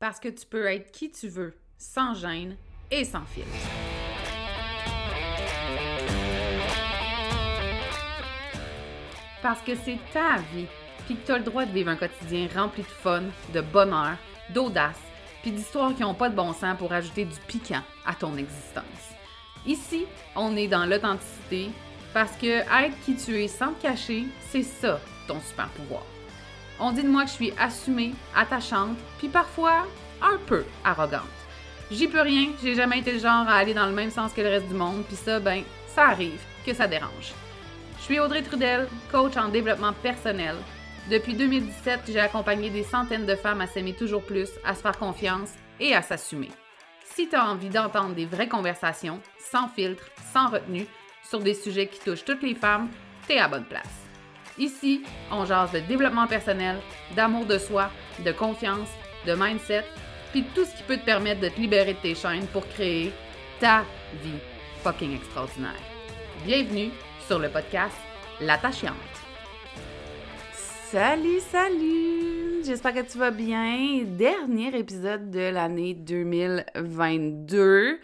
Parce que tu peux être qui tu veux, sans gêne et sans filtre. Parce que c'est ta vie, puis que tu as le droit de vivre un quotidien rempli de fun, de bonheur, d'audace, puis d'histoires qui n'ont pas de bon sens pour ajouter du piquant à ton existence. Ici, on est dans l'authenticité, parce que être qui tu es sans te cacher, c'est ça ton super pouvoir. On dit de moi que je suis assumée, attachante, puis parfois un peu arrogante. J'y peux rien, j'ai jamais été le genre à aller dans le même sens que le reste du monde, puis ça, ça arrive que ça dérange. Je suis Audrey Trudel, coach en développement personnel. Depuis 2017, j'ai accompagné des centaines de femmes à s'aimer toujours plus, à se faire confiance et à s'assumer. Si tu as envie d'entendre des vraies conversations, sans filtre, sans retenue, sur des sujets qui touchent toutes les femmes, t'es à bonne place. Ici, on jase de développement personnel, d'amour de soi, de confiance, de mindset, puis tout ce qui peut te permettre de te libérer de tes chaînes pour créer ta vie fucking extraordinaire. Bienvenue sur le podcast La tâche chiante. Salut, salut! J'espère que tu vas bien. Dernier épisode de l'année 2022.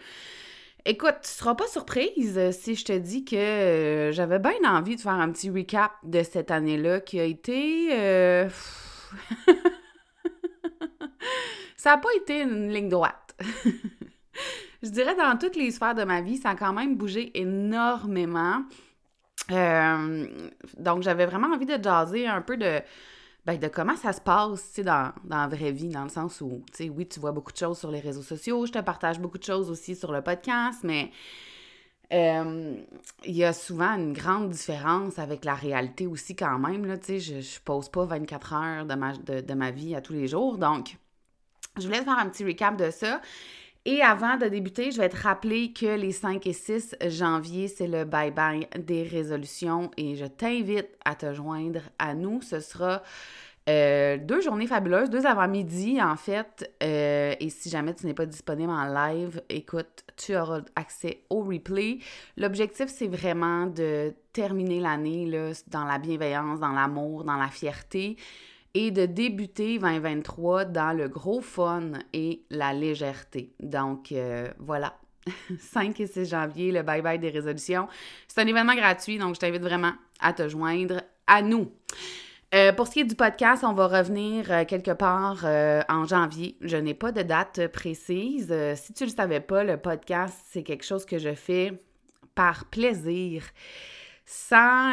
Écoute, tu seras pas surprise si je te dis que j'avais bien envie de faire un petit recap de cette année-là qui a été... Ça n'a pas été une ligne droite. Je dirais dans toutes les sphères de ma vie, ça a quand même bougé énormément. Donc, j'avais vraiment envie de jaser un peu de comment ça se passe, tu sais, dans la vraie vie, dans le sens où, tu sais, oui, tu vois beaucoup de choses sur les réseaux sociaux, je te partage beaucoup de choses aussi sur le podcast, mais il y a souvent une grande différence avec la réalité aussi quand même, là, tu sais, je pose pas 24 heures de ma vie à tous les jours, donc je voulais te faire un petit recap de ça. Et avant de débuter, je vais te rappeler que les 5 et 6 janvier, c'est le bye-bye des résolutions et je t'invite à te joindre à nous. Ce sera 2 journées fabuleuses, 2 avant-midi en fait. Et si jamais tu n'es pas disponible en live, écoute, tu auras accès au replay. L'objectif, c'est vraiment de terminer l'année là, dans la bienveillance, dans l'amour, dans la fierté. Et de débuter 2023 dans le gros fun et la légèreté. Donc, voilà, 5 et 6 janvier, le bye-bye des résolutions. C'est un événement gratuit, donc je t'invite vraiment à te joindre à nous. Pour ce qui est du podcast, on va revenir quelque part en janvier. Je n'ai pas de date précise. Si tu ne le savais pas, le podcast, c'est quelque chose que je fais par plaisir. Sans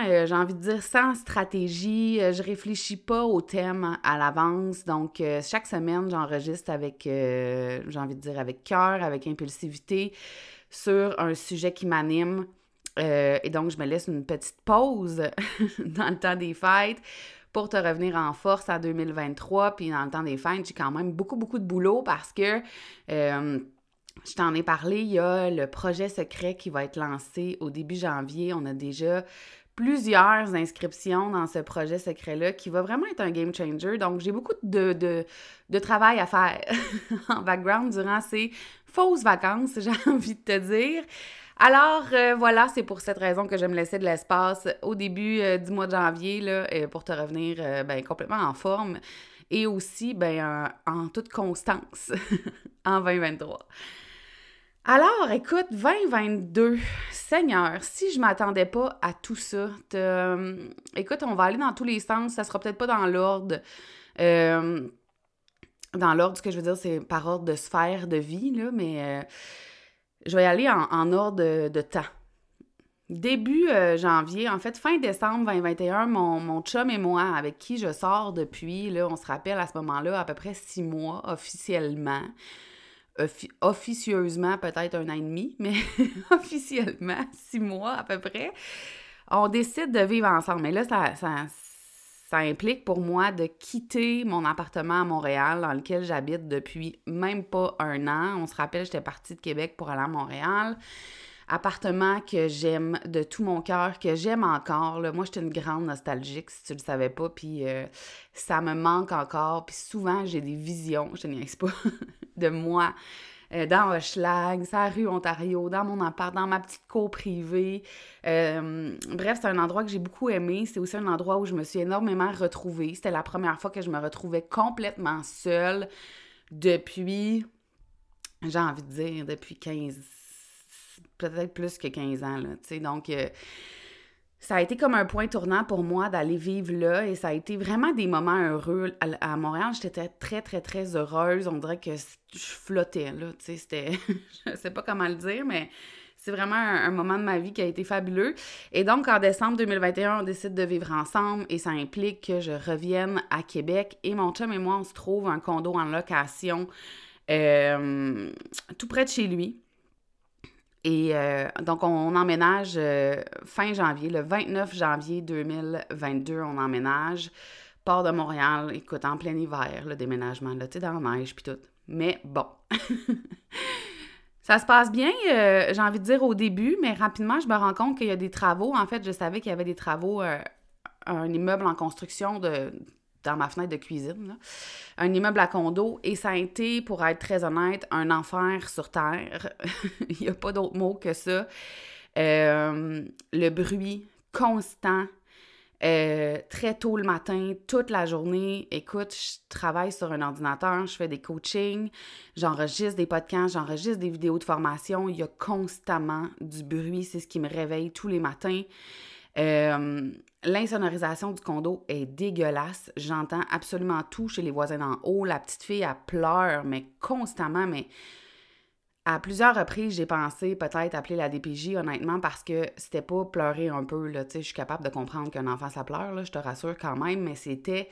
stratégie, je réfléchis pas au thème à l'avance, donc chaque semaine, j'enregistre avec cœur, avec impulsivité, sur un sujet qui m'anime, et donc je me laisse une petite pause dans le temps des fêtes pour te revenir en force en 2023, puis dans le temps des fêtes, j'ai quand même beaucoup, beaucoup de boulot parce que... Je t'en ai parlé, il y a le projet secret qui va être lancé au début janvier. On a déjà plusieurs inscriptions dans ce projet secret-là qui va vraiment être un game changer. Donc, j'ai beaucoup de travail à faire en background durant ces fausses vacances, j'ai envie de te dire. Alors, voilà, c'est pour cette raison que je me laissais de l'espace au début du mois de janvier là, pour te revenir complètement en forme et aussi en toute constance en 2023. Alors, écoute, 2022, Seigneur, si je m'attendais pas à tout ça, écoute, on va aller dans tous les sens, ça sera peut-être pas dans l'ordre. Dans l'ordre, ce que je veux dire, c'est par ordre de sphère de vie, là, mais je vais y aller en ordre de temps. Début janvier, en fait, fin décembre 2021, mon chum et moi, avec qui je sors depuis, là, on se rappelle à ce moment-là, à peu près 6 mois officiellement. Officieusement, peut-être 1 an et demi, mais officiellement, 6 mois à peu près, on décide de vivre ensemble. Mais là, ça implique pour moi de quitter mon appartement à Montréal dans lequel j'habite depuis même pas 1 an. On se rappelle, j'étais partie de Québec pour aller à Montréal. Appartement que j'aime de tout mon cœur, que j'aime encore. Là. Moi, j'étais une grande nostalgique, si tu le savais pas, puis ça me manque encore. Puis souvent, j'ai des visions, je te niaise pas, de moi dans Hochelaga, sur la rue Ontario, dans mon appart, dans ma petite cour privée. Bref, c'est un endroit que j'ai beaucoup aimé. C'est aussi un endroit où je me suis énormément retrouvée. C'était la première fois que je me retrouvais complètement seule. depuis, j'ai envie de dire, depuis 15, peut-être plus que 15 ans, là, tu sais, donc... ça a été comme un point tournant pour moi d'aller vivre là et ça a été vraiment des moments heureux. À Montréal, j'étais très, très, très heureuse. On dirait que je flottais, là, tu sais, c'était... je sais pas comment le dire, mais c'est vraiment un moment de ma vie qui a été fabuleux. Et donc, en décembre 2021, on décide de vivre ensemble et ça implique que je revienne à Québec. Et mon chum et moi, on se trouve un condo en location tout près de chez lui. Et donc, on emménage fin janvier, le 29 janvier 2022, on emménage. Port-de-Montréal, écoute, en plein hiver, le déménagement, là, tu sais, dans la neige, puis tout. Mais bon, ça se passe bien, j'ai envie de dire au début, mais rapidement, je me rends compte qu'il y a des travaux. En fait, je savais qu'il y avait des travaux, un immeuble en construction dans ma fenêtre de cuisine, là. Un immeuble à condo, et ça a été, pour être très honnête, un enfer sur terre. Il n'y a pas d'autre mot que ça. Le bruit constant, très tôt le matin, toute la journée. Écoute, je travaille sur un ordinateur, je fais des coachings, j'enregistre des podcasts, j'enregistre des vidéos de formation. Il y a constamment du bruit, c'est ce qui me réveille tous les matins. L'insonorisation du condo est dégueulasse. J'entends absolument tout chez les voisins d'en haut. La petite fille, elle pleure, mais constamment, mais à plusieurs reprises, j'ai pensé peut-être appeler la DPJ, honnêtement, parce que c'était pas pleurer un peu, là, tu sais, je suis capable de comprendre qu'un enfant, ça pleure, là, je te rassure quand même, mais c'était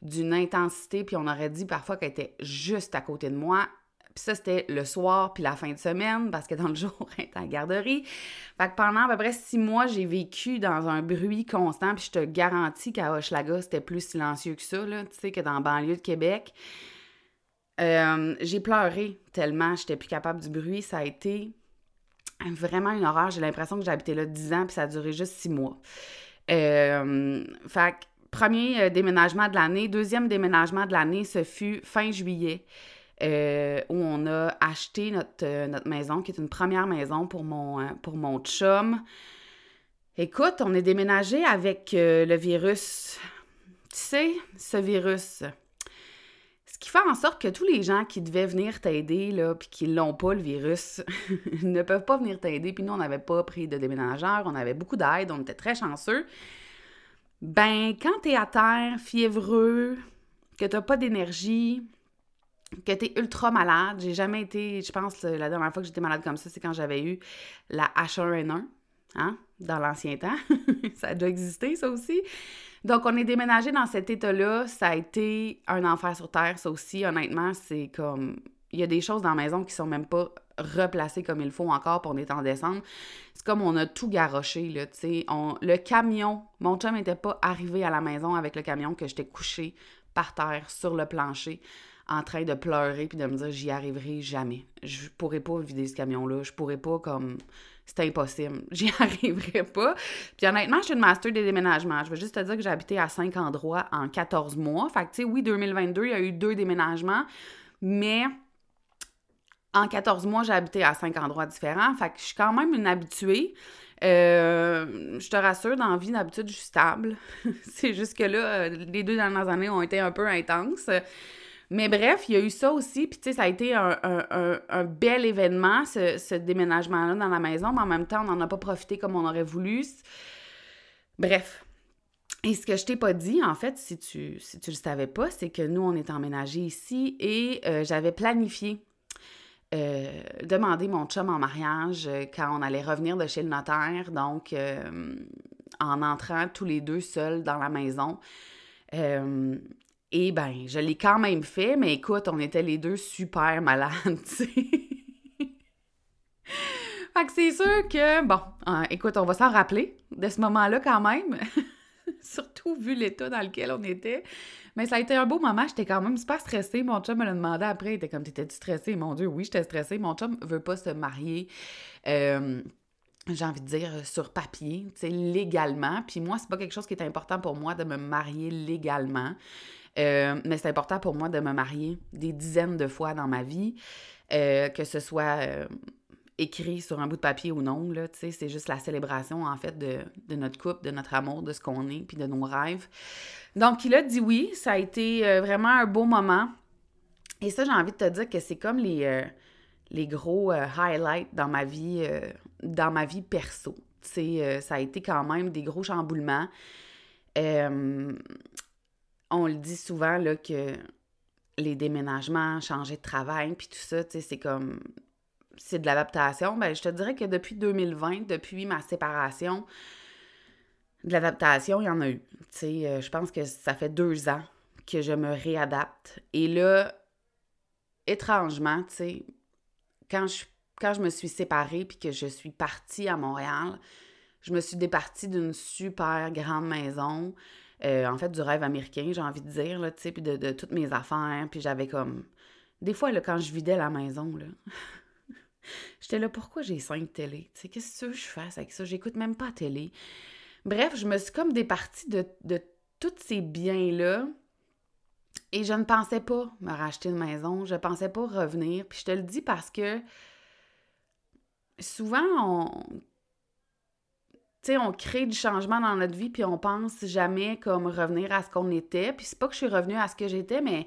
d'une intensité, puis on aurait dit parfois qu'elle était juste à côté de moi. Puis ça, c'était le soir puis la fin de semaine, parce que dans le jour, elle était à la garderie. Fait que pendant à peu près 6 mois, j'ai vécu dans un bruit constant, puis je te garantis qu'à Hochelaga, c'était plus silencieux que ça, là, tu sais, que dans la banlieue de Québec. J'ai pleuré tellement, j'étais plus capable du bruit. Ça a été vraiment une horreur. J'ai l'impression que j'habitais là 10 ans, puis ça a duré juste 6 mois. Fait que premier déménagement de l'année. Deuxième déménagement de l'année, ce fut fin juillet. Où on a acheté notre maison, qui est une première maison pour mon chum. Écoute, on est déménagé avec le virus. Tu sais, ce virus. Ce qui fait en sorte que tous les gens qui devaient venir t'aider, là, puis qui l'ont pas, le virus, ne peuvent pas venir t'aider. Puis nous, on n'avait pas pris de déménageur, on avait beaucoup d'aide, on était très chanceux. Ben, quand t'es à terre, fiévreux, que t'as pas d'énergie... que t'es ultra malade. J'ai jamais été... Je pense que la dernière fois que j'étais malade comme ça, c'est quand j'avais eu la H1N1, hein, dans l'ancien temps. Ça a déjà existé, ça aussi. Donc, on est déménagé dans cet état-là. Ça a été un enfer sur terre, ça aussi. Honnêtement, c'est comme... Il y a des choses dans la maison qui sont même pas replacées comme il faut encore, puis on est en décembre. C'est comme on a tout garoché, là, tu sais. Le camion... Mon chum n'était pas arrivé à la maison avec le camion que j'étais couchée par terre, sur le plancher, en train de pleurer puis de me dire « j'y arriverai jamais. Je pourrais pas vider ce camion-là. Je pourrais pas comme... C'est impossible. J'y arriverai pas. » Puis honnêtement, je suis une master des déménagements. Je veux juste te dire que j'ai habité à 5 endroits en 14 mois. Fait que tu sais, oui, 2022, il y a eu 2 déménagements, mais en 14 mois, j'ai habité à 5 endroits différents. Fait que je suis quand même une habituée. Je te rassure, dans la vie, d'habitude, je suis stable. C'est juste que là, les 2 dernières années ont été un peu intenses. Mais bref, il y a eu ça aussi, puis tu sais, ça a été un bel événement, ce déménagement-là dans la maison, mais en même temps, on n'en a pas profité comme on aurait voulu. Bref. Et ce que je t'ai pas dit, en fait, si tu le savais pas, c'est que nous, on est emménagés ici et j'avais planifié demander mon chum en mariage quand on allait revenir de chez le notaire, donc en entrant tous les deux seuls dans la maison. Et bien, je l'ai quand même fait, mais écoute, on était les deux super malades, tu sais. Fait que c'est sûr que, bon, écoute, on va s'en rappeler de ce moment-là quand même, surtout vu l'état dans lequel on était. Mais ça a été un beau moment, j'étais quand même super stressée. Mon chum me l'a demandé après, il était comme « t'étais-tu stressée? » Mon Dieu, oui, j'étais stressée. Mon chum veut pas se marier, j'ai envie de dire, sur papier, tu sais, légalement. Puis moi, c'est pas quelque chose qui est important pour moi de me marier légalement. Mais c'est important pour moi de me marier des dizaines de fois dans ma vie, que ce soit écrit sur un bout de papier ou non, là, tu sais, c'est juste la célébration, en fait, de notre couple, de notre amour, de ce qu'on est, puis de nos rêves. Donc, il a dit oui, ça a été vraiment un beau moment. Et ça, j'ai envie de te dire que c'est comme les gros highlights dans ma vie perso. Tu sais, ça a été quand même des gros chamboulements. On le dit souvent là, que les déménagements, changer de travail, puis tout ça, tu sais, c'est comme... c'est de l'adaptation. Ben, je te dirais que depuis 2020, depuis ma séparation, de l'adaptation, il y en a eu. Tu sais, je pense que ça fait 2 ans que je me réadapte. Et là, étrangement, tu sais, quand je me suis séparée puis que je suis partie à Montréal, je me suis départie d'une super grande maison, en fait, du rêve américain, j'ai envie de dire, là, tu sais, puis de toutes mes affaires, puis j'avais comme... Des fois, là, quand je vidais la maison, là... J'étais là, pourquoi j'ai 5 télés? Tu sais, qu'est-ce que je fais avec ça? J'écoute même pas la télé. Bref, je me suis comme départie de tous ces biens-là et je ne pensais pas me racheter une maison, je ne pensais pas revenir. Puis je te le dis parce que souvent, on crée du changement dans notre vie puis on pense jamais comme revenir à ce qu'on était. Puis c'est pas que je suis revenue à ce que j'étais, mais...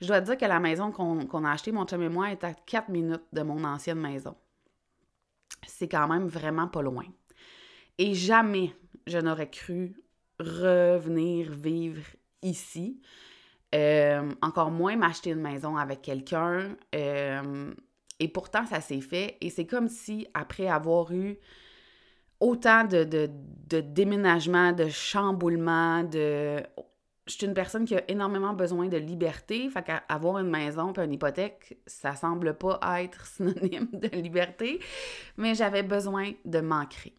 Je dois te dire que la maison qu'on a achetée, mon chum et moi, est à 4 minutes de mon ancienne maison. C'est quand même vraiment pas loin. Et jamais je n'aurais cru revenir vivre ici. Encore moins m'acheter une maison avec quelqu'un. Et pourtant, ça s'est fait. Et c'est comme si, après avoir eu autant de déménagements, de chamboulements, de... Je suis une personne qui a énormément besoin de liberté, fait qu'avoir une maison puis une hypothèque, ça semble pas être synonyme de liberté, mais j'avais besoin de m'ancrer.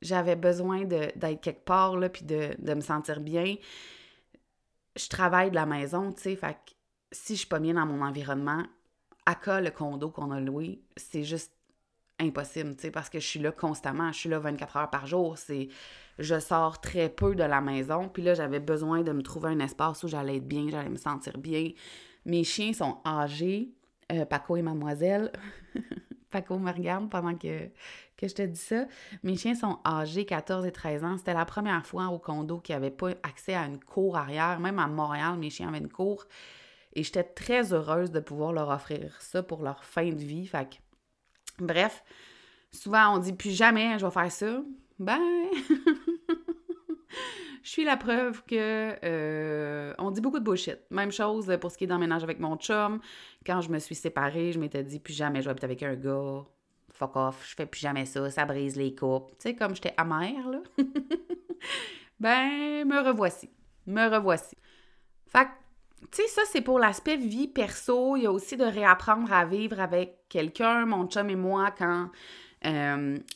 J'avais besoin d'être quelque part, là, puis de me sentir bien. Je travaille de la maison, tu sais, fait que si je suis pas bien dans mon environnement, aka le condo qu'on a loué, c'est juste impossible, tu sais, parce que je suis là constamment, je suis là 24 heures par jour, c'est... Je sors très peu de la maison. Puis là, j'avais besoin de me trouver un espace où j'allais être bien, j'allais me sentir bien. Mes chiens sont âgés. Paco et Mademoiselle. Paco me regarde pendant que je te dis ça. Mes chiens sont âgés, 14 et 13 ans. C'était la première fois au condo qu'ils n'avaient pas accès à une cour arrière. Même à Montréal, mes chiens avaient une cour. Et j'étais très heureuse de pouvoir leur offrir ça pour leur fin de vie. Fait que... Bref, souvent on dit « plus jamais je vais faire ça ». Ben, je suis la preuve que on dit beaucoup de bullshit. Même chose pour ce qui est d'emménage avec mon chum. Quand je me suis séparée, je m'étais dit, plus jamais je vais habiter avec un gars. Fuck off, je fais plus jamais ça, ça brise les couples. Tu sais, comme j'étais amère, là. Ben, me revoici. Fait que, tu sais, ça, c'est pour l'aspect vie perso. Il y a aussi de réapprendre à vivre avec quelqu'un, mon chum et moi, quand...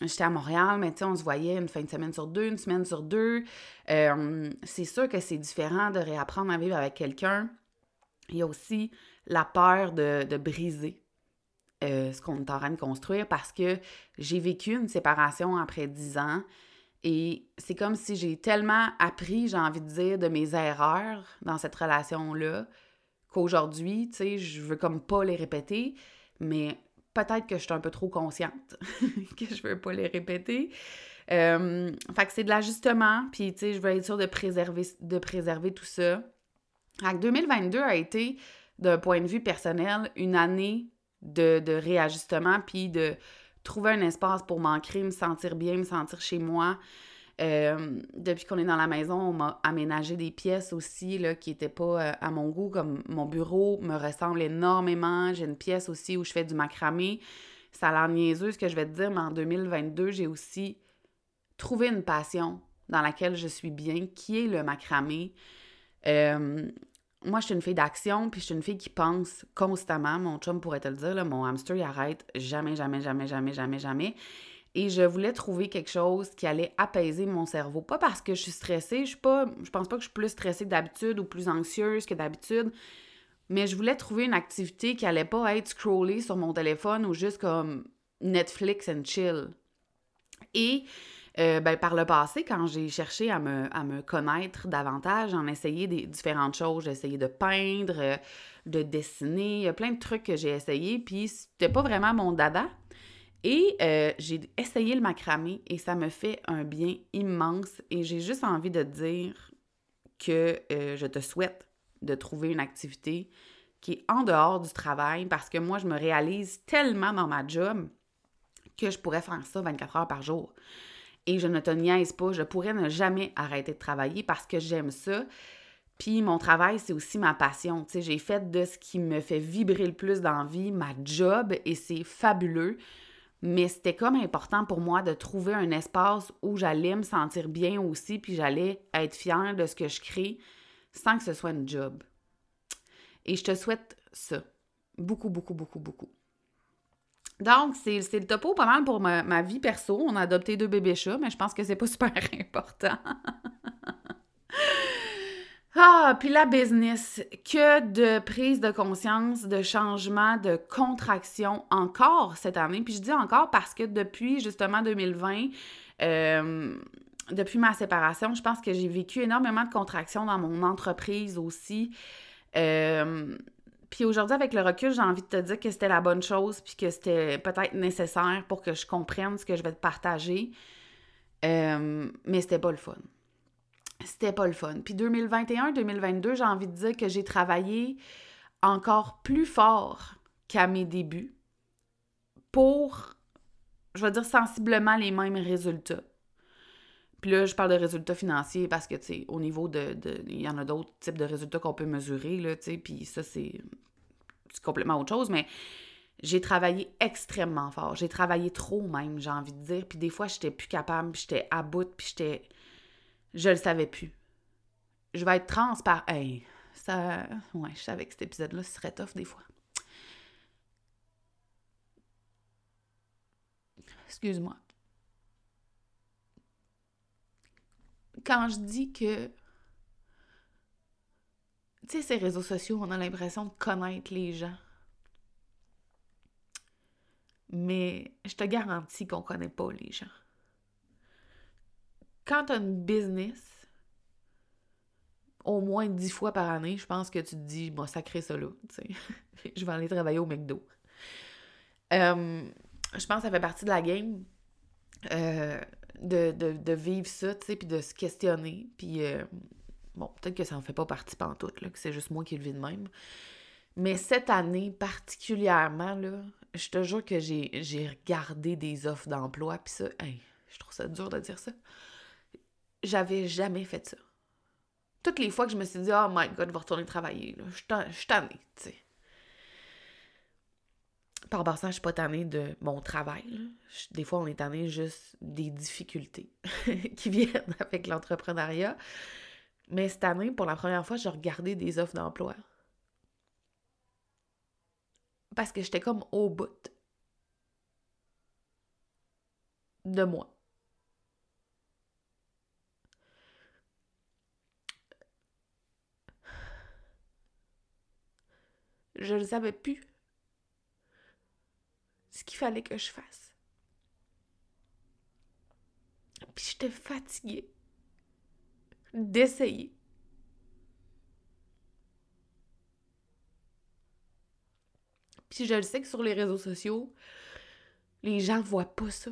J'étais à Montréal, mais tu sais, on se voyait une fin de semaine sur deux, une semaine sur deux. C'est sûr que c'est différent de réapprendre à vivre avec quelqu'un. Il y a aussi la peur de briser ce qu'on est en train de construire parce que j'ai vécu une séparation après 10 ans et c'est comme si j'ai tellement appris, j'ai envie de dire, de mes erreurs dans cette relation-là qu'aujourd'hui, tu sais, je veux comme pas les répéter, mais... Peut-être que je suis un peu trop consciente, que je veux pas les répéter. Fait que c'est de l'ajustement, puis tu sais, je veux être sûre de préserver tout ça. Fait que 2022 a été, d'un point de vue personnel, une année de réajustement, puis de trouver un espace pour m'ancrer, me sentir bien, me sentir chez moi. Depuis qu'on est dans la maison, on m'a aménagé des pièces aussi là, qui n'étaient pas à mon goût, comme mon bureau me ressemble énormément. J'ai une pièce aussi où je fais du macramé. Ça a l'air niaiseux ce que je vais te dire, mais en 2022, j'ai aussi trouvé une passion dans laquelle je suis bien, qui est le macramé. Moi, je suis une fille d'action, puis je suis une fille qui pense constamment. Mon chum pourrait te le dire, là, mon hamster, il arrête jamais. Et je voulais trouver quelque chose qui allait apaiser mon cerveau. Pas parce que je suis stressée, je pense pas que je suis plus stressée que d'habitude ou plus anxieuse que d'habitude, mais je voulais trouver une activité qui allait pas être scrollée sur mon téléphone ou juste comme Netflix and chill. Et ben, par le passé, quand j'ai cherché à me connaître davantage, j'en essayais différentes choses. J'ai essayé de peindre, de dessiner, il y a plein de trucs que j'ai essayé, puis c'était pas vraiment mon dada. Et j'ai essayé le macramé et ça me fait un bien immense et j'ai juste envie de te dire que je te souhaite de trouver une activité qui est en dehors du travail, parce que moi, je me réalise tellement dans ma job que je pourrais faire ça 24 heures par jour. Et je ne te niaise pas, je pourrais ne jamais arrêter de travailler parce que j'aime ça. Puis mon travail, c'est aussi ma passion. Tu sais, j'ai fait de ce qui me fait vibrer le plus dans la vie, ma job, et c'est fabuleux. Mais c'était comme important pour moi de trouver un espace où j'allais me sentir bien aussi, puis j'allais être fière de ce que je crée sans que ce soit une job. Et je te souhaite ça. Beaucoup, beaucoup, beaucoup, beaucoup. Donc, c'est le topo pas mal pour ma vie perso. On a adopté 2 bébés chats, mais je pense que c'est pas super important. Ah, puis la business. Que de prise de conscience, de changement, de contraction encore cette année. Puis je dis encore parce que depuis justement 2020, depuis ma séparation, je pense que j'ai vécu énormément de contractions dans mon entreprise aussi. Puis aujourd'hui, avec le recul, j'ai envie de te dire que c'était la bonne chose puis que c'était peut-être nécessaire pour que je comprenne ce que je vais te partager. Mais c'était pas le fun. C'était pas le fun. Puis 2021-2022, j'ai envie de dire que j'ai travaillé encore plus fort qu'à mes débuts pour, je vais dire, sensiblement les mêmes résultats. Puis là, je parle de résultats financiers parce que, tu sais, au niveau il y en a d'autres types de résultats qu'on peut mesurer, là, tu sais, puis ça, c'est complètement autre chose, mais j'ai travaillé extrêmement fort. J'ai travaillé trop même, j'ai envie de dire. Puis des fois, j'étais plus capable, puis j'étais à bout, puis j'étais... Je le savais plus. Je vais être transparente. Hey, ça... Ouais, je savais que cet épisode-là serait tough des fois. Excuse-moi. Quand je dis que, tu sais, ces réseaux sociaux, on a l'impression de connaître les gens. Mais je te garantis qu'on connaît pas les gens. Quand tu as une business, au moins 10 fois par année, je pense que tu te dis, bon, sacré ça là, tu sais, je vais aller travailler au McDo. Je pense que ça fait partie de la game. De vivre ça, tu sais, puis de se questionner, puis bon, peut-être que ça en fait pas partie pantoute, là, que c'est juste moi qui le vis de même, mais cette année particulièrement, là, je te jure que j'ai regardé des offres d'emploi, puis ça, hey, je trouve ça dur de dire ça, j'avais jamais fait ça. Toutes les fois que je me suis dit « Oh my God, je vais retourner travailler, là, je suis tannée », tu sais. Par bassin, je suis pas tannée de mon travail. Là. Des fois, on est tanné juste des difficultés qui viennent avec l'entrepreneuriat. Mais cette année, pour la première fois, j'ai regardé des offres d'emploi. Parce que j'étais comme au bout de moi. Je ne savais plus ce qu'il fallait que je fasse. Puis j'étais fatiguée d'essayer. Puis je le sais que sur les réseaux sociaux, les gens voient pas ça.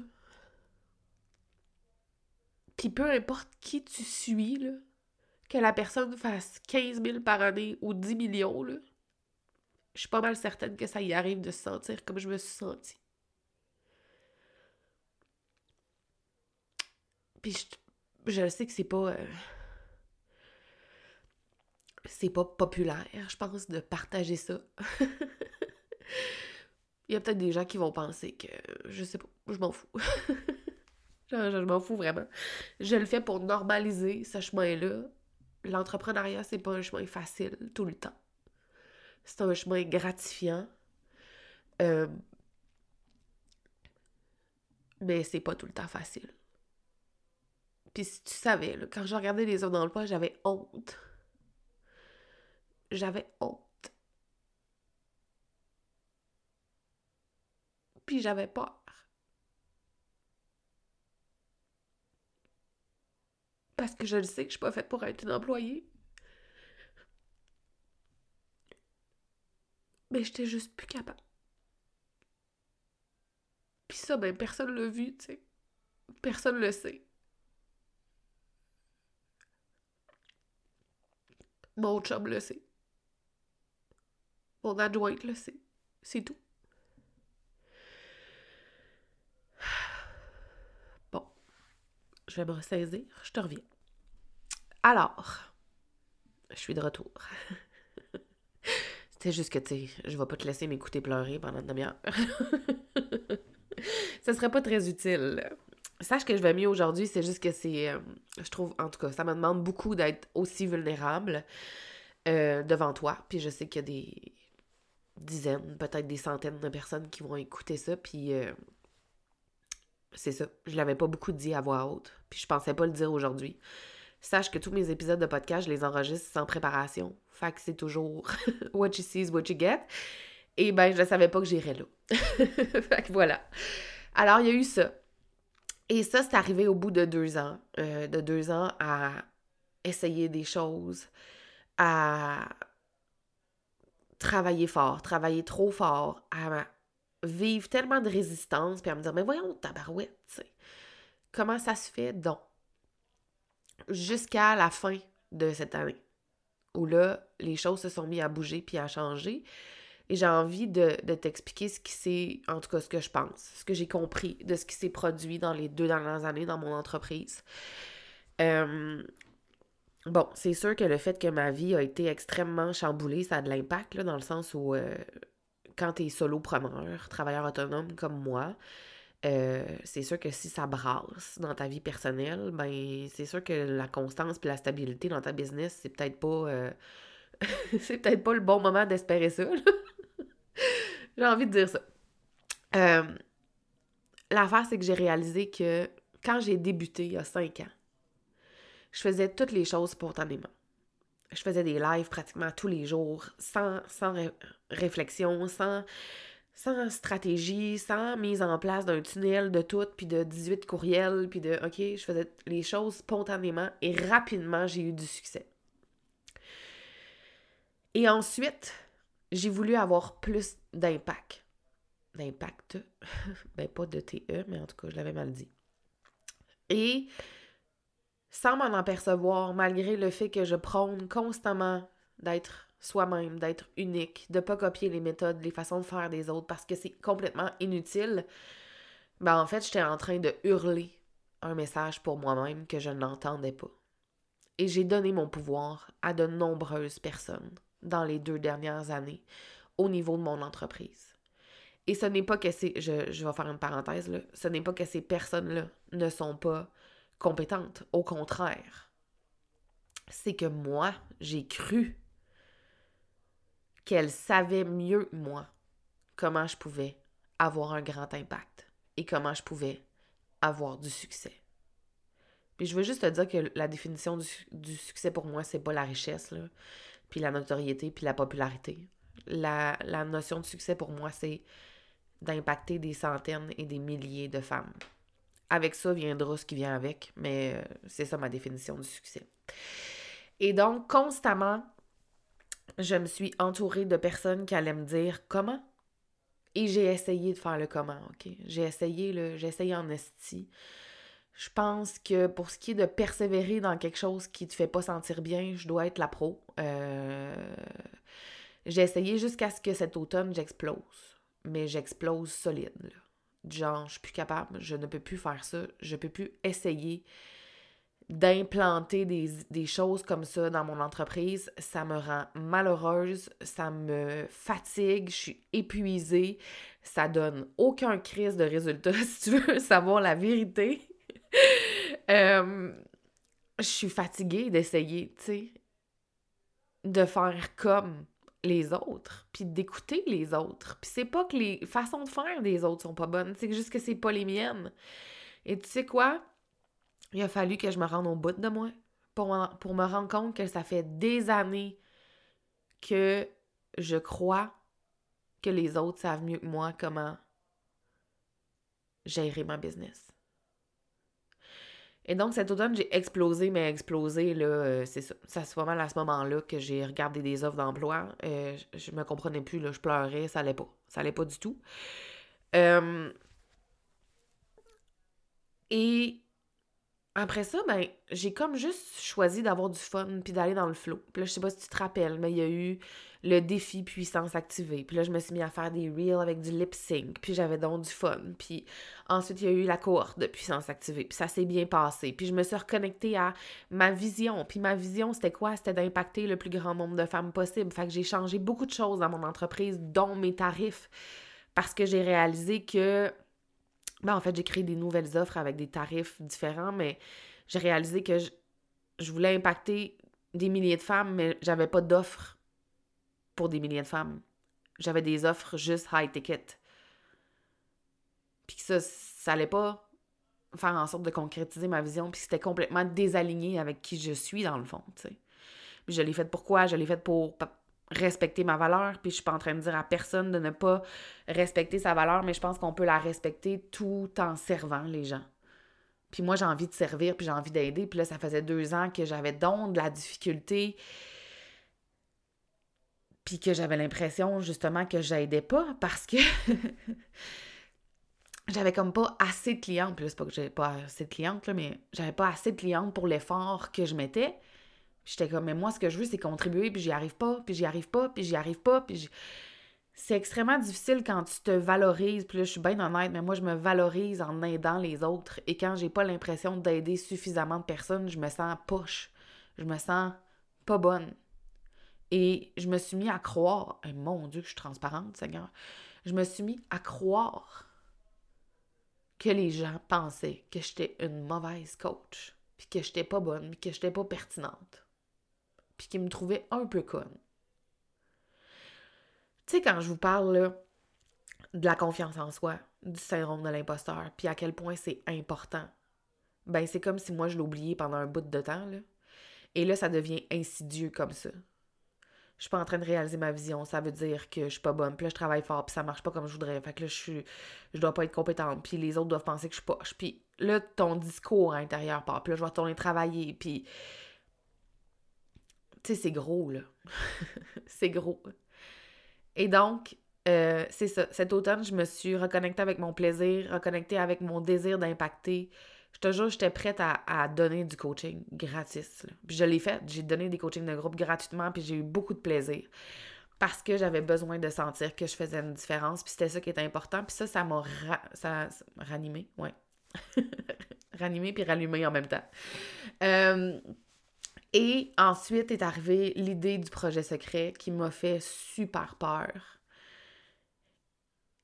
Puis peu importe qui tu suis, là, que la personne fasse 15 000 par année ou 10 millions, là, je suis pas mal certaine que ça y arrive de se sentir comme je me suis sentie. Puis je sais que c'est pas populaire, je pense, de partager ça. Il y a peut-être des gens qui vont penser que, je sais pas, je m'en fous. je m'en fous vraiment. Je le fais pour normaliser ce chemin-là. L'entrepreneuriat, c'est pas un chemin facile tout le temps. C'est un chemin gratifiant, mais c'est pas tout le temps facile. Puis si tu savais, là, quand je regardais les offres d'emploi, j'avais honte. J'avais honte. Puis j'avais peur. Parce que je le sais que je suis pas faite pour être une employée. Mais j'étais juste plus capable. Puis ça, ben personne l'a vu, tu sais. Personne le sait. Mon chum le sait. mon adjointe, là, c'est tout. Bon, je vais me ressaisir, je te reviens. Alors, je suis de retour. C'était juste que, tu sais, je vais pas te laisser m'écouter pleurer pendant une demi-heure. Ça serait pas très utile. Sache que je vais mieux aujourd'hui, c'est juste que c'est... je trouve, en tout cas, ça me demande beaucoup d'être aussi vulnérable devant toi. Puis je sais qu'il y a des dizaines, peut-être des centaines de personnes qui vont écouter ça. Puis c'est ça, je l'avais pas beaucoup dit à voix haute. Puis je pensais pas le dire aujourd'hui. Sache que tous mes épisodes de podcast, je les enregistre sans préparation. Fait que c'est toujours « what you see is what you get ». Et ben, je ne savais pas que j'irais là. Fait que voilà. Alors, il y a eu ça. Et ça, c'est arrivé au bout de 2 ans. De 2 ans à essayer des choses, à travailler fort, travailler trop fort, à vivre tellement de résistance, puis à me dire « mais voyons, tabarouette, tu sais, comment ça se fait donc? » Jusqu'à la fin de cette année, où là, les choses se sont mises à bouger puis à changer. Et j'ai envie de t'expliquer ce qui s'est, en tout cas ce que je pense, ce que j'ai compris de ce qui s'est produit dans les 2 dernières années dans mon entreprise. Bon, c'est sûr que le fait que ma vie a été extrêmement chamboulée, ça a de l'impact, là, dans le sens où quand t'es solopreneur, travailleur autonome comme moi, c'est sûr que si ça brasse dans ta vie personnelle, ben c'est sûr que la constance puis la stabilité dans ta business, c'est peut-être pas c'est peut-être pas le bon moment d'espérer ça. J'ai envie de dire ça. L'affaire, c'est que j'ai réalisé que quand j'ai débuté il y a 5 ans, je faisais toutes les choses spontanément. Je faisais des lives pratiquement tous les jours, sans réflexion, sans stratégie, sans mise en place d'un tunnel de tout, puis de 18 courriels, puis de... OK, je faisais les choses spontanément et rapidement, j'ai eu du succès. Et ensuite, j'ai voulu avoir plus d'impact. D'impact? Ben, pas de TE, mais en tout cas, je l'avais mal dit. Et sans m'en apercevoir, malgré le fait que je prône constamment d'être... soi-même, d'être unique, de pas copier les méthodes, les façons de faire des autres parce que c'est complètement inutile, ben en fait, j'étais en train de hurler un message pour moi-même que je n'entendais pas. Et j'ai donné mon pouvoir à de nombreuses personnes dans les 2 dernières années au niveau de mon entreprise. Et ce n'est pas que ces... Je vais faire une parenthèse, là. Ce n'est pas que ces personnes-là ne sont pas compétentes. Au contraire. C'est que moi, j'ai cru qu'elle savait mieux que moi comment je pouvais avoir un grand impact et comment je pouvais avoir du succès. Puis je veux juste te dire que la définition du succès pour moi, c'est pas la richesse, là, puis la notoriété, puis la popularité. La notion de succès pour moi, c'est d'impacter des centaines et des milliers de femmes. Avec ça viendra ce qui vient avec, mais c'est ça ma définition du succès. Et donc, constamment, je me suis entourée de personnes qui allaient me dire « comment ?» et j'ai essayé de faire le « comment », ok? J'ai essayé en esti. Je pense que pour ce qui est de persévérer dans quelque chose qui te fait pas sentir bien, je dois être la pro. J'ai essayé jusqu'à ce que cet automne, j'explose. Mais j'explose solide, là. Genre, je suis plus capable, je ne peux plus faire ça, je peux plus essayer d'implanter des choses comme ça dans mon entreprise. Ça me rend malheureuse, ça me fatigue, je suis épuisée, ça donne aucun crise de résultat, si tu veux savoir la vérité. Je suis fatiguée d'essayer, tu sais, de faire comme les autres, puis d'écouter les autres. Puis c'est pas que les façons de faire des autres sont pas bonnes, c'est juste que c'est pas les miennes. Et tu sais quoi? Il a fallu que je me rende au bout de moi pour me rendre compte que ça fait des années que je crois que les autres savent mieux que moi comment gérer mon business. Et donc, cet automne, j'ai explosé, là, c'est ça. Ça c'est vraiment à ce moment-là que j'ai regardé des offres d'emploi. Je me comprenais plus, là, je pleurais, ça allait pas. Ça allait pas du tout. Et... après ça, ben, j'ai comme juste choisi d'avoir du fun puis d'aller dans le flow. Puis là, je sais pas si tu te rappelles, mais il y a eu le défi puissance activée. Puis là, je me suis mis à faire des reels avec du lip sync. Puis j'avais donc du fun. Puis ensuite, il y a eu la cohorte de puissance activée. Puis ça s'est bien passé. Puis je me suis reconnectée à ma vision. Puis ma vision, c'était quoi? C'était d'impacter le plus grand nombre de femmes possible. Fait que j'ai changé beaucoup de choses dans mon entreprise, dont mes tarifs. Parce que j'ai réalisé que... en fait, j'ai créé des nouvelles offres avec des tarifs différents, mais j'ai réalisé que je voulais impacter des milliers de femmes, mais j'avais pas d'offres pour des milliers de femmes. J'avais des offres juste high ticket. Puis que ça allait pas faire en sorte de concrétiser ma vision, puis c'était complètement désaligné avec qui je suis, dans le fond, tu sais. Puis je l'ai fait pour quoi? Je l'ai fait pour respecter ma valeur, puis je suis pas en train de dire à personne de ne pas respecter sa valeur, mais je pense qu'on peut la respecter tout en servant les gens. Puis moi, j'ai envie de servir, puis j'ai envie d'aider, puis là, ça faisait 2 ans que j'avais donc de la difficulté, puis que j'avais l'impression, justement, que j'aidais pas, parce que j'avais comme pas assez de clientes, puis là, c'est pas que j'avais pas assez de clientes, là, mais j'avais pas assez de clientes pour l'effort que je mettais. J'étais comme, mais moi, ce que je veux, c'est contribuer, puis j'y arrive pas, puis j'y arrive pas, puis j'y arrive pas, puis c'est extrêmement difficile quand tu te valorises, puis là, je suis bien honnête, mais moi, je me valorise en aidant les autres, et quand j'ai pas l'impression d'aider suffisamment de personnes, je me sens poche, je me sens pas bonne. Et je me suis mis à croire, et mon Dieu, je suis transparente, Seigneur, je me suis mis à croire que les gens pensaient que j'étais une mauvaise coach, puis que j'étais pas bonne, puis que j'étais pas pertinente. Puis qui me trouvait un peu conne. Tu sais, quand je vous parle là, de la confiance en soi, du syndrome de l'imposteur, puis à quel point c'est important, ben c'est comme si moi je l'oubliais pendant un bout de temps, là. Et là, ça devient insidieux comme ça. Je suis pas en train de réaliser ma vision, ça veut dire que je suis pas bonne, puis là je travaille fort, puis ça marche pas comme je voudrais, fait que là je dois pas être compétente, puis les autres doivent penser que je suis poche, puis là ton discours à l'intérieur part, puis là je vais retourner travailler, puis... Tu sais, c'est gros, là. C'est gros. Et donc, c'est ça. Cet automne, je me suis reconnectée avec mon plaisir, reconnectée avec mon désir d'impacter. Je te jure, j'étais prête à donner du coaching gratis, là. Puis je l'ai fait. J'ai donné des coachings de groupe gratuitement, puis j'ai eu beaucoup de plaisir. Parce que j'avais besoin de sentir que je faisais une différence, puis c'était ça qui était important. Puis ça m'a ranimée, ouais. Ranimée puis rallumée en même temps. Et ensuite est arrivée l'idée du projet secret qui m'a fait super peur.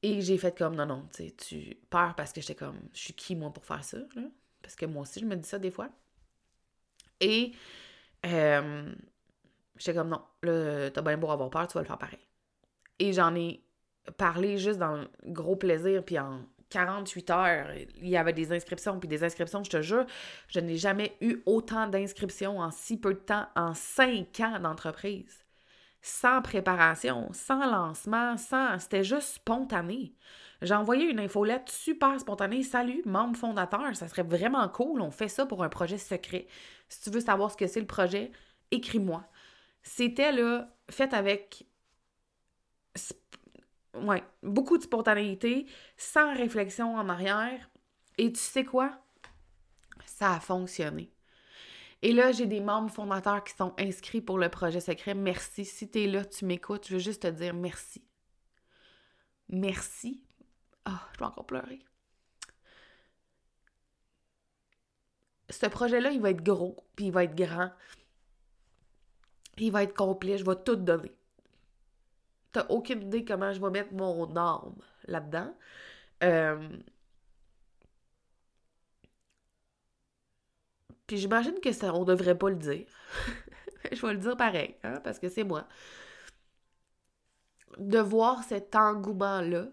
Et j'ai fait comme, non, tu sais, peur parce que j'étais comme, je suis qui, moi, pour faire ça, là? Parce que moi aussi, je me dis ça des fois. Et j'étais comme, non, là, t'as bien beau avoir peur, tu vas le faire pareil. Et j'en ai parlé juste dans le gros plaisir, puis en 48 heures, il y avait des inscriptions, puis des inscriptions, je te jure, je n'ai jamais eu autant d'inscriptions en si peu de temps, en 5 ans d'entreprise. Sans préparation, sans lancement, c'était juste spontané. J'ai envoyé une infolette super spontanée. « Salut, membre fondateur, ça serait vraiment cool, on fait ça pour un projet secret. Si tu veux savoir ce que c'est le projet, écris-moi. » C'était là, fait avec... Ouais, beaucoup de spontanéité, sans réflexion en arrière. Et tu sais quoi? Ça a fonctionné. Et là, j'ai des membres fondateurs qui sont inscrits pour le projet secret. Merci. Si t'es là, tu m'écoutes, je veux juste te dire merci. Merci. Ah, je vais encore pleurer. Ce projet-là, il va être gros, puis il va être grand. Il va être complet, je vais tout donner. T'as aucune idée comment je vais mettre mon âme là-dedans. Puis j'imagine que ça, on devrait pas le dire. Je vais le dire pareil, hein, parce que c'est moi. De voir cet engouement-là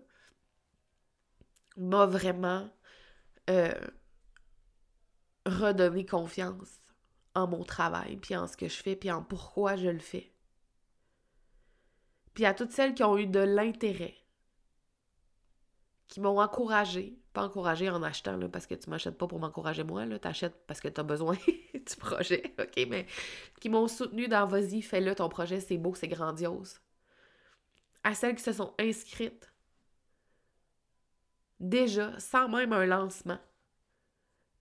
m'a vraiment redonné confiance en mon travail, puis en ce que je fais, puis en pourquoi je le fais. Puis à toutes celles qui ont eu de l'intérêt, qui m'ont encouragée, pas encouragée en achetant, là, parce que tu m'achètes pas pour m'encourager moi, là, t'achètes parce que t'as besoin du projet, ok, mais qui m'ont soutenue dans « Vas-y, fais-le, ton projet, c'est beau, c'est grandiose ». À celles qui se sont inscrites, déjà, sans même un lancement.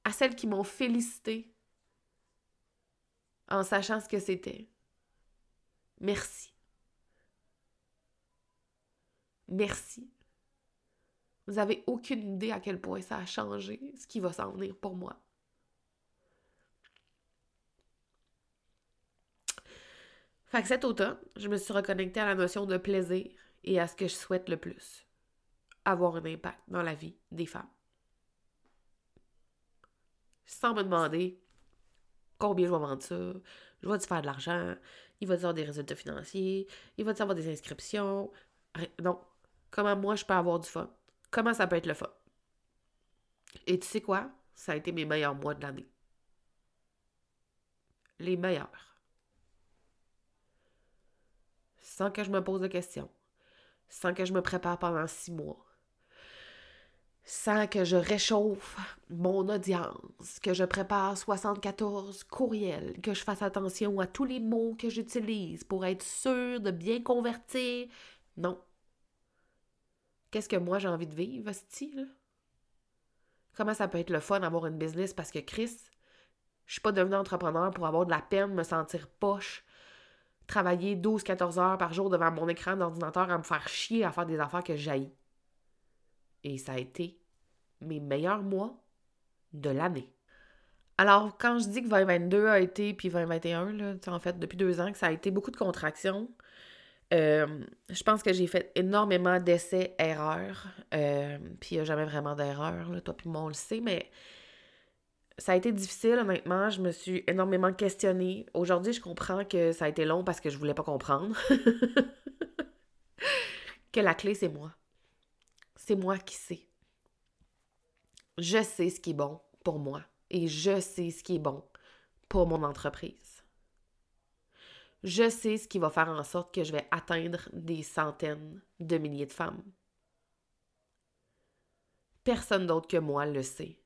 À celles qui m'ont félicitée en sachant ce que c'était. Merci. merci. Vous n'avez aucune idée à quel point ça a changé ce qui va s'en venir pour moi. Fait que cet automne, je me suis reconnectée à la notion de plaisir et à ce que je souhaite le plus. Avoir un impact dans la vie des femmes. Sans me demander combien je vais vendre ça, je vais-tu faire de l'argent, il va-tu avoir des résultats financiers, il va-tu avoir des inscriptions. Non. Comment moi je peux avoir du fun? Comment ça peut être le fun? Et tu sais quoi? Ça a été mes meilleurs mois de l'année. Les meilleurs. Sans que je me pose de questions. Sans que je me prépare pendant 6 mois, sans que je réchauffe mon audience, que je prépare 74 courriels, que je fasse attention à tous les mots que j'utilise pour être sûre de bien convertir. Non. Qu'est-ce que moi j'ai envie de vivre, hostie, là? Comment ça peut être le fun d'avoir une business parce que, Chris, je suis pas devenue entrepreneur pour avoir de la peine, me sentir poche, travailler 12-14 heures par jour devant mon écran d'ordinateur à me faire chier à faire des affaires que j'haïs. Et ça a été mes meilleurs mois de l'année. Alors, quand je dis que 2022 a été, puis 2021, là, en fait, depuis 2 ans, que ça a été beaucoup de contractions, je pense que j'ai fait énormément d'essais-erreurs. Puis il n'y a jamais vraiment d'erreur, là, toi puis moi, on le sait, mais... Ça a été difficile, honnêtement. Je me suis énormément questionnée. Aujourd'hui, je comprends que ça a été long parce que je voulais pas comprendre. Que la clé, c'est moi. C'est moi qui sais. Je sais ce qui est bon pour moi. Et je sais ce qui est bon pour mon entreprise. Je sais ce qui va faire en sorte que je vais atteindre des centaines de milliers de femmes. Personne d'autre que moi le sait.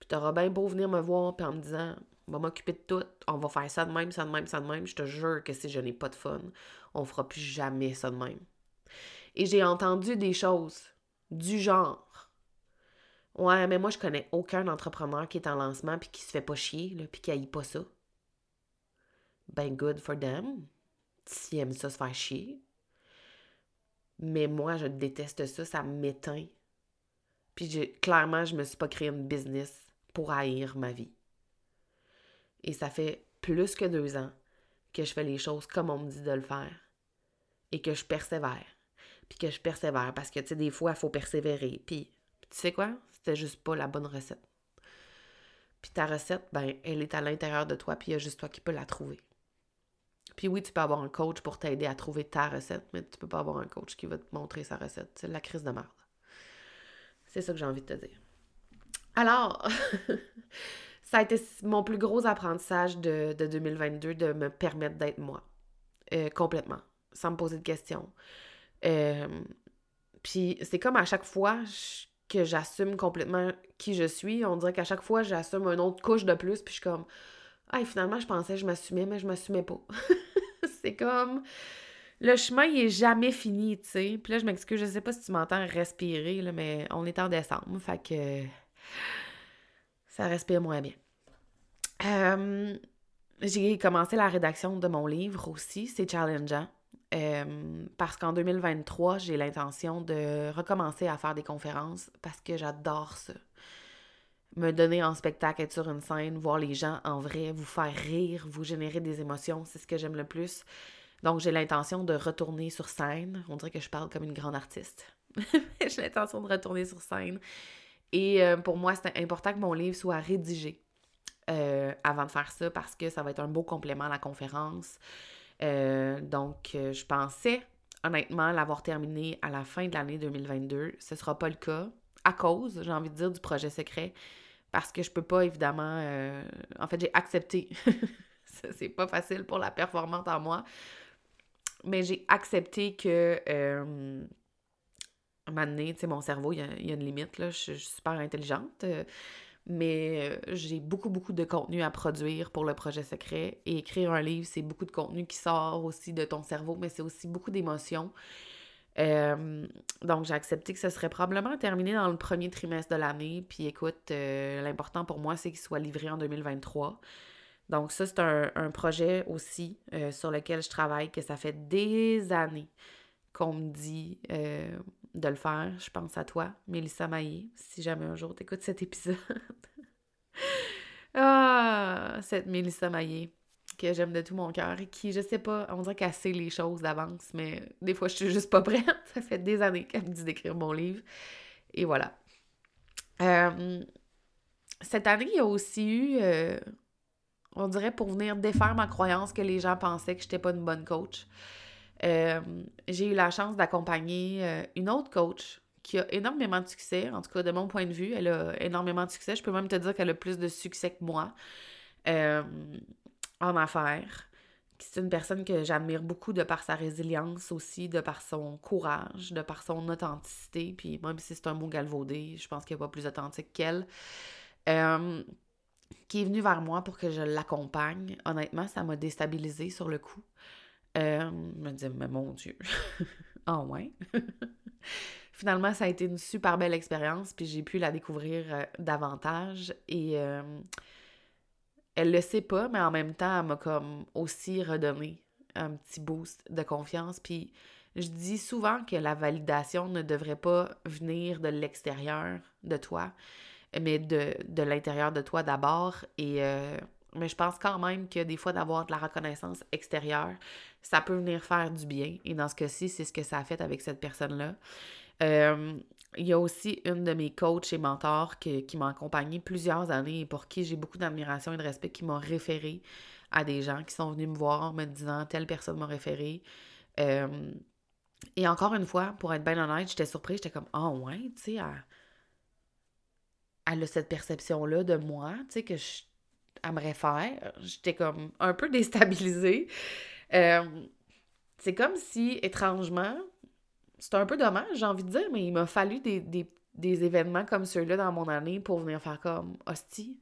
Puis t'auras bien beau venir me voir puis en me disant « On va m'occuper de tout, on va faire ça de même, ça de même, ça de même. » Je te jure que si je n'ai pas de fun, on fera plus jamais ça de même. Et j'ai entendu des choses du genre « Ouais, mais moi je connais aucun entrepreneur qui est en lancement puis qui se fait pas chier, là, puis qui haït pas ça. » Ben good for them, s'ils aiment ça se faire chier. Mais moi je déteste ça, ça m'éteint. Puis clairement, je me suis pas créé une business pour haïr ma vie. Et ça fait plus que 2 ans que je fais les choses comme on me dit de le faire et que je persévère. Puis que je persévère parce que, tu sais, des fois, il faut persévérer. Puis, tu sais quoi? C'était juste pas la bonne recette. Puis ta recette, ben, elle est à l'intérieur de toi puis il y a juste toi qui peux la trouver. Puis oui, tu peux avoir un coach pour t'aider à trouver ta recette, mais tu peux pas avoir un coach qui va te montrer sa recette. C'est la crise de merde. C'est ça que j'ai envie de te dire. Alors, ça a été mon plus gros apprentissage de 2022, de me permettre d'être moi, complètement, sans me poser de questions. Puis c'est comme à chaque fois que j'assume complètement qui je suis, on dirait qu'à chaque fois, j'assume une autre couche de plus, puis je suis comme, ah, finalement, je pensais que je m'assumais, mais je m'assumais pas. C'est comme... Le chemin, il est jamais fini, tu sais. Puis là, je m'excuse, je sais pas si tu m'entends respirer, là, mais on est en décembre, fait que ça respire moins bien. J'ai commencé la rédaction de mon livre aussi, c'est challengeant, parce qu'en 2023, j'ai l'intention de recommencer à faire des conférences parce que j'adore ça. Me donner en spectacle, être sur une scène, voir les gens en vrai, vous faire rire, vous générer des émotions, c'est ce que j'aime le plus. Donc, j'ai l'intention de retourner sur scène. On dirait que je parle comme une grande artiste. J'ai l'intention de retourner sur scène. Et pour moi, c'est important que mon livre soit rédigé avant de faire ça parce que ça va être un beau complément à la conférence. Donc, je pensais, honnêtement, l'avoir terminé à la fin de l'année 2022. Ce ne sera pas le cas à cause, j'ai envie de dire, du projet secret parce que je ne peux pas, évidemment... En fait, j'ai accepté... C'est pas facile pour la performante en moi. Mais j'ai accepté que, à un moment donné, tu sais, mon cerveau, il y a une limite, là. Je suis super intelligente, mais j'ai beaucoup de contenu à produire pour le projet secret. Et écrire un livre, c'est beaucoup de contenu qui sort aussi de ton cerveau, mais c'est aussi beaucoup d'émotions. Donc, j'ai accepté que ce serait probablement terminé dans le premier trimestre de l'année. Puis écoute, l'important pour moi, c'est qu'il soit livré en 2023. Donc ça, c'est un projet aussi sur lequel je travaille, que ça fait des années qu'on me dit de le faire. Je pense à toi, Mélissa Maillé, si jamais un jour t'écoutes cet épisode. Ah, cette Mélissa Maillé que j'aime de tout mon cœur et qui, je sais pas, on dirait qu'elle sait les choses d'avance, mais des fois, je suis juste pas prête. Ça fait des années qu'elle me dit d'écrire mon livre. Et voilà. Cette année, il y a aussi eu, on dirait, pour venir défaire ma croyance que les gens pensaient que j'étais pas une bonne coach. J'ai eu la chance d'accompagner une autre coach qui a énormément de succès, en tout cas de mon point de vue, elle a énormément de succès. Je peux même te dire qu'elle a plus de succès que moi en affaires. C'est une personne que j'admire beaucoup de par sa résilience aussi, de par son courage, de par son authenticité. Puis même si c'est un mot galvaudé, je pense qu'il n'y a pas plus authentique qu'elle. Qui est venue vers moi pour que je l'accompagne. Honnêtement, ça m'a déstabilisée sur le coup. Je me disais, mais mon Dieu, ah ouais. Finalement, ça a été une super belle expérience, puis j'ai pu la découvrir davantage. Et elle le sait pas, mais en même temps, elle m'a comme aussi redonné un petit boost de confiance. Puis je dis souvent que la validation ne devrait pas venir de l'extérieur de toi, mais de l'intérieur de toi d'abord. Et mais je pense quand même que des fois, d'avoir de la reconnaissance extérieure, ça peut venir faire du bien. Et dans ce cas-ci, c'est ce que ça a fait avec cette personne-là. Il y a aussi une de mes coachs et mentors qui m'a accompagnée plusieurs années et pour qui j'ai beaucoup d'admiration et de respect, qui m'a référée à des gens qui sont venus me voir me disant « telle personne m'a référée ». Et encore une fois, pour être bien honnête, j'étais surprise, j'étais comme « ah ouais, tu sais, elle a cette perception-là de moi, tu sais, que je à me réfère. » J'étais comme un peu déstabilisée. C'est comme si, étrangement, c'est un peu dommage, j'ai envie de dire, mais il m'a fallu des événements comme ceux-là dans mon année pour venir faire comme « hostie,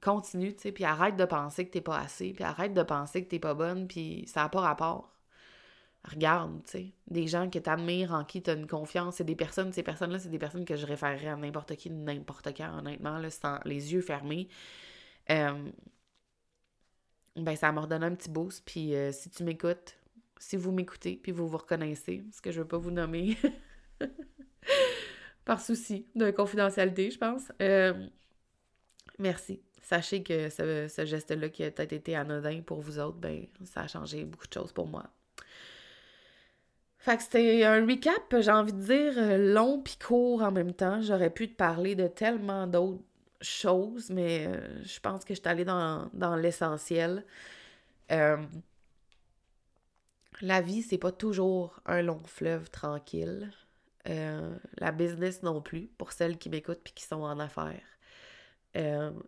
continue, tu sais, puis arrête de penser que t'es pas assez, puis arrête de penser que t'es pas bonne, puis ça n'a pas rapport. Regarde, tu sais, des gens que t'admires, en qui t'as une confiance, c'est des personnes, ces personnes-là, c'est des personnes que je référerais à n'importe qui, n'importe quand, honnêtement, là, sans les yeux fermés. » Ben ça m'a redonné un petit boost, puis si tu m'écoutes, si vous m'écoutez, puis vous vous reconnaissez, parce que je veux pas vous nommer par souci de confidentialité, je pense. Merci. Sachez que ce geste-là qui a peut-être été anodin pour vous autres, ben ça a changé beaucoup de choses pour moi. Fait que c'était un recap, j'ai envie de dire, long puis court en même temps. J'aurais pu te parler de tellement d'autres chose, mais je pense que je suis allée dans l'essentiel. La vie, c'est pas toujours un long fleuve tranquille. La business non plus, pour celles qui m'écoutent puis qui sont en affaires.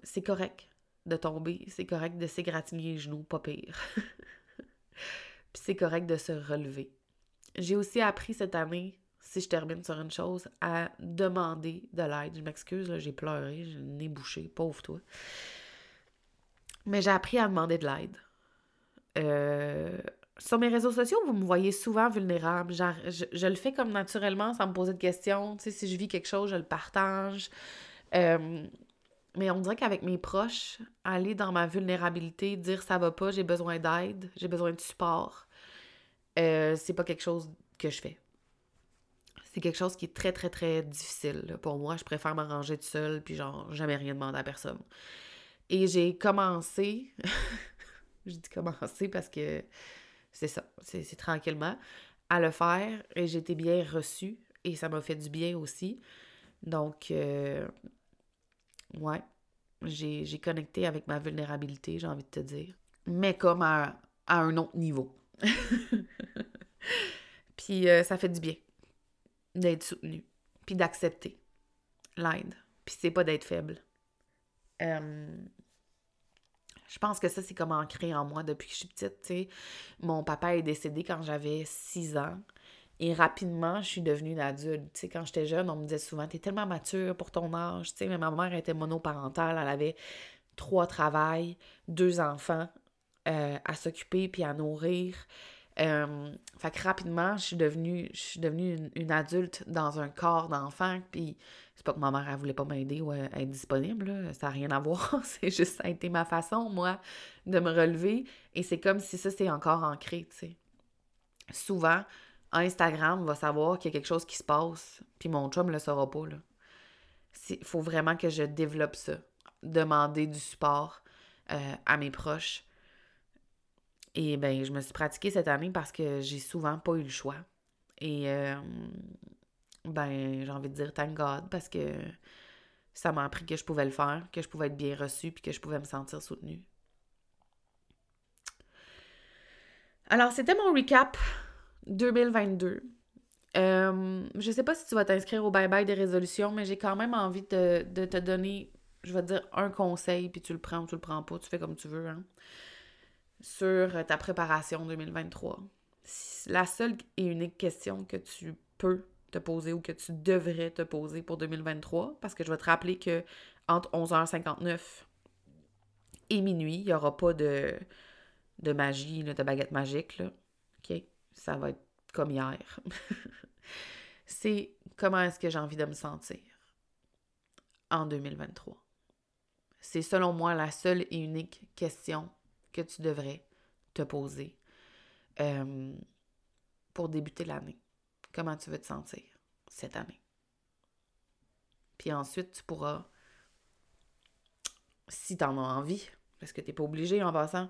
C'est correct de tomber, c'est correct de s'égratigner les genoux, pas pire. Puis c'est correct de se relever. J'ai aussi appris cette année, si je termine sur une chose, à demander de l'aide. Je m'excuse, là, j'ai pleuré, j'ai le nez bouché, pauvre toi. Mais j'ai appris à demander de l'aide. Sur mes réseaux sociaux, vous me voyez souvent vulnérable. Je le fais comme naturellement, sans me poser de questions. Tu sais, si je vis quelque chose, je le partage. Mais on dirait qu'avec mes proches, aller dans ma vulnérabilité, dire « ça va pas, j'ai besoin d'aide, j'ai besoin de support », c'est pas quelque chose que je fais. C'est quelque chose qui est très, très, très difficile. Là. Pour moi, je préfère m'arranger toute seule, puis genre, jamais rien demander à personne. Et j'ai commencé, je dis commencé parce que c'est ça, c'est tranquillement, à le faire, et j'ai été bien reçue, et ça m'a fait du bien aussi. Donc, ouais, j'ai connecté avec ma vulnérabilité, j'ai envie de te dire, mais comme à un autre niveau. Puis ça fait du bien d'être soutenu, puis d'accepter l'aide, puis c'est pas d'être faible. Je pense que ça, c'est comme ancré en moi depuis que je suis petite, tu sais. Mon papa est décédé quand j'avais 6 ans, et rapidement, je suis devenue une adulte. Tu sais, quand j'étais jeune, on me disait souvent « t'es tellement mature pour ton âge », tu sais, mais ma mère était monoparentale, elle avait 3 travails, 2 enfants à s'occuper puis à nourrir. Fait que rapidement, je suis devenue une adulte dans un corps d'enfant, puis c'est pas que ma mère, elle voulait pas m'aider ou être disponible, là, ça n'a rien à voir, c'est juste, ça a été ma façon, moi, de me relever, et c'est comme si ça, c'est encore ancré, tu sais. Souvent, Instagram va savoir qu'il y a quelque chose qui se passe, puis mon chum le saura pas, là. Il faut vraiment que je développe ça. Demander du support à mes proches. Et bien, je me suis pratiquée cette année parce que j'ai souvent pas eu le choix. Et ben j'ai envie de dire thank God parce que ça m'a appris que je pouvais le faire, que je pouvais être bien reçue puis que je pouvais me sentir soutenue. Alors, c'était mon recap 2022. Je sais pas si tu vas t'inscrire au bye-bye des résolutions, mais j'ai quand même envie de te donner, je vais te dire, un conseil, puis tu le prends ou tu le prends pas, tu fais comme tu veux, hein, sur ta préparation 2023. La seule et unique question que tu peux te poser ou que tu devrais te poser pour 2023, parce que je vais te rappeler que entre 11h59 et minuit, il n'y aura pas de magie, là, de baguette magique, là. OK? Ça va être comme hier. C'est comment est-ce que j'ai envie de me sentir en 2023. C'est selon moi la seule et unique question que tu devrais te poser pour débuter l'année. Comment tu veux te sentir cette année? Puis ensuite, tu pourras, si t'en as envie, parce que t'es pas obligé en passant,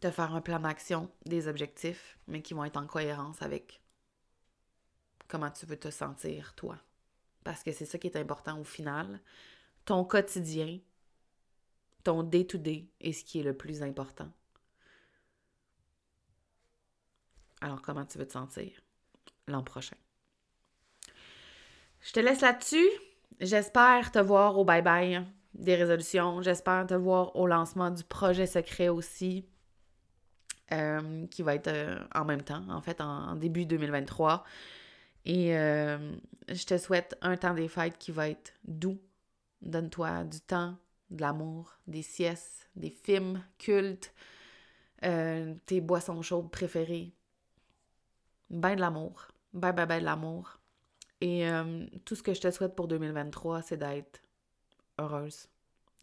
te faire un plan d'action, des objectifs, mais qui vont être en cohérence avec comment tu veux te sentir, toi. Parce que c'est ça qui est important au final. Ton quotidien, ton day-to-day est ce qui est le plus important. Alors, comment tu veux te sentir l'an prochain? Je te laisse là-dessus. J'espère te voir au bye-bye des résolutions. J'espère te voir au lancement du projet secret aussi, qui va être en même temps, en fait, en début 2023. Et je te souhaite un temps des fêtes qui va être doux. Donne-toi du temps, de l'amour, des siestes, des films cultes, tes boissons chaudes préférées. Ben de l'amour, ben de l'amour. Et tout ce que je te souhaite pour 2023, c'est d'être heureuse,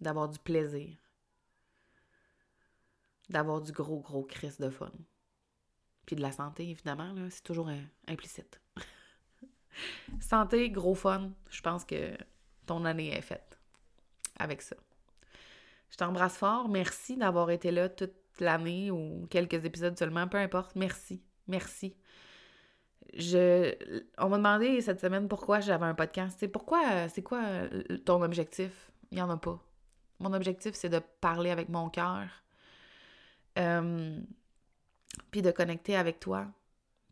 d'avoir du plaisir, d'avoir du gros crisse de fun. Puis de la santé, évidemment, là, c'est toujours implicite. Santé, gros fun, je pense que ton année est faite avec ça. Je t'embrasse fort, merci d'avoir été là toute l'année ou quelques épisodes seulement, peu importe, merci. On m'a demandé cette semaine pourquoi j'avais un podcast. C'est quoi ton objectif? Il n'y en a pas. Mon objectif, c'est de parler avec mon cœur. Puis de connecter avec toi.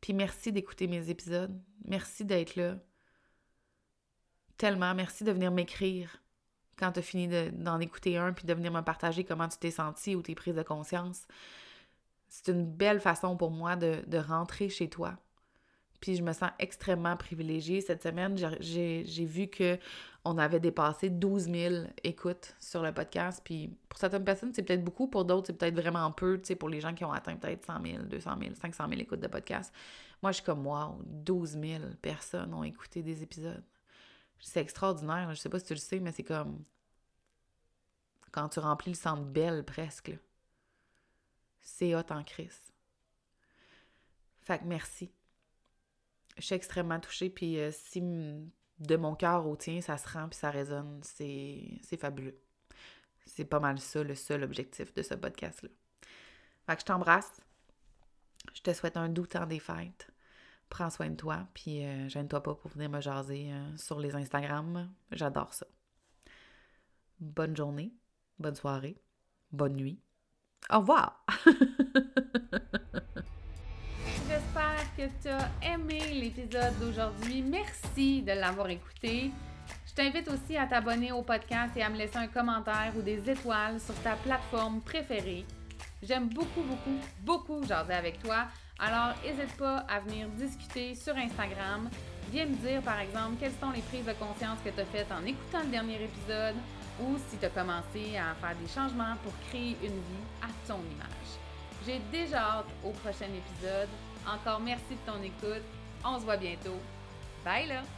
Puis merci d'écouter mes épisodes. Merci d'être là. Tellement. Merci de venir m'écrire quand tu as fini d'en écouter un puis de venir me partager comment tu t'es senti ou tes prises de conscience. C'est une belle façon pour moi de rentrer chez toi. Puis je me sens extrêmement privilégiée. Cette semaine, j'ai vu qu'on avait dépassé 12 000 écoutes sur le podcast. Puis pour certaines personnes, c'est peut-être beaucoup. Pour d'autres, c'est peut-être vraiment peu. Tu sais, pour les gens qui ont atteint peut-être 100 000, 200 000, 500 000 écoutes de podcast. Moi, je suis comme, wow, 12 000 personnes ont écouté des épisodes. C'est extraordinaire. Je sais pas si tu le sais, mais c'est comme quand tu remplis le Centre Bell presque. Là. C'est hot en crise. Fait que merci. Je suis extrêmement touchée, puis si de mon cœur au tien, ça se rend puis ça résonne, c'est fabuleux. C'est pas mal ça, le seul objectif de ce podcast-là. Fait que je t'embrasse. Je te souhaite un doux temps des fêtes. Prends soin de toi, puis gêne-toi pas pour venir me jaser sur les Instagram. J'adore ça. Bonne journée, bonne soirée, bonne nuit. Au revoir! J'espère que tu as aimé l'épisode d'aujourd'hui. Merci de l'avoir écouté. Je t'invite aussi à t'abonner au podcast et à me laisser un commentaire ou des étoiles sur ta plateforme préférée. J'aime beaucoup jaser avec toi. Alors, n'hésite pas à venir discuter sur Instagram. Viens me dire, par exemple, quelles sont les prises de conscience que tu as faites en écoutant le dernier épisode ou si tu as commencé à faire des changements pour créer une vie à ton image. J'ai déjà hâte au prochain épisode. Encore merci de ton écoute. On se voit bientôt. Bye là!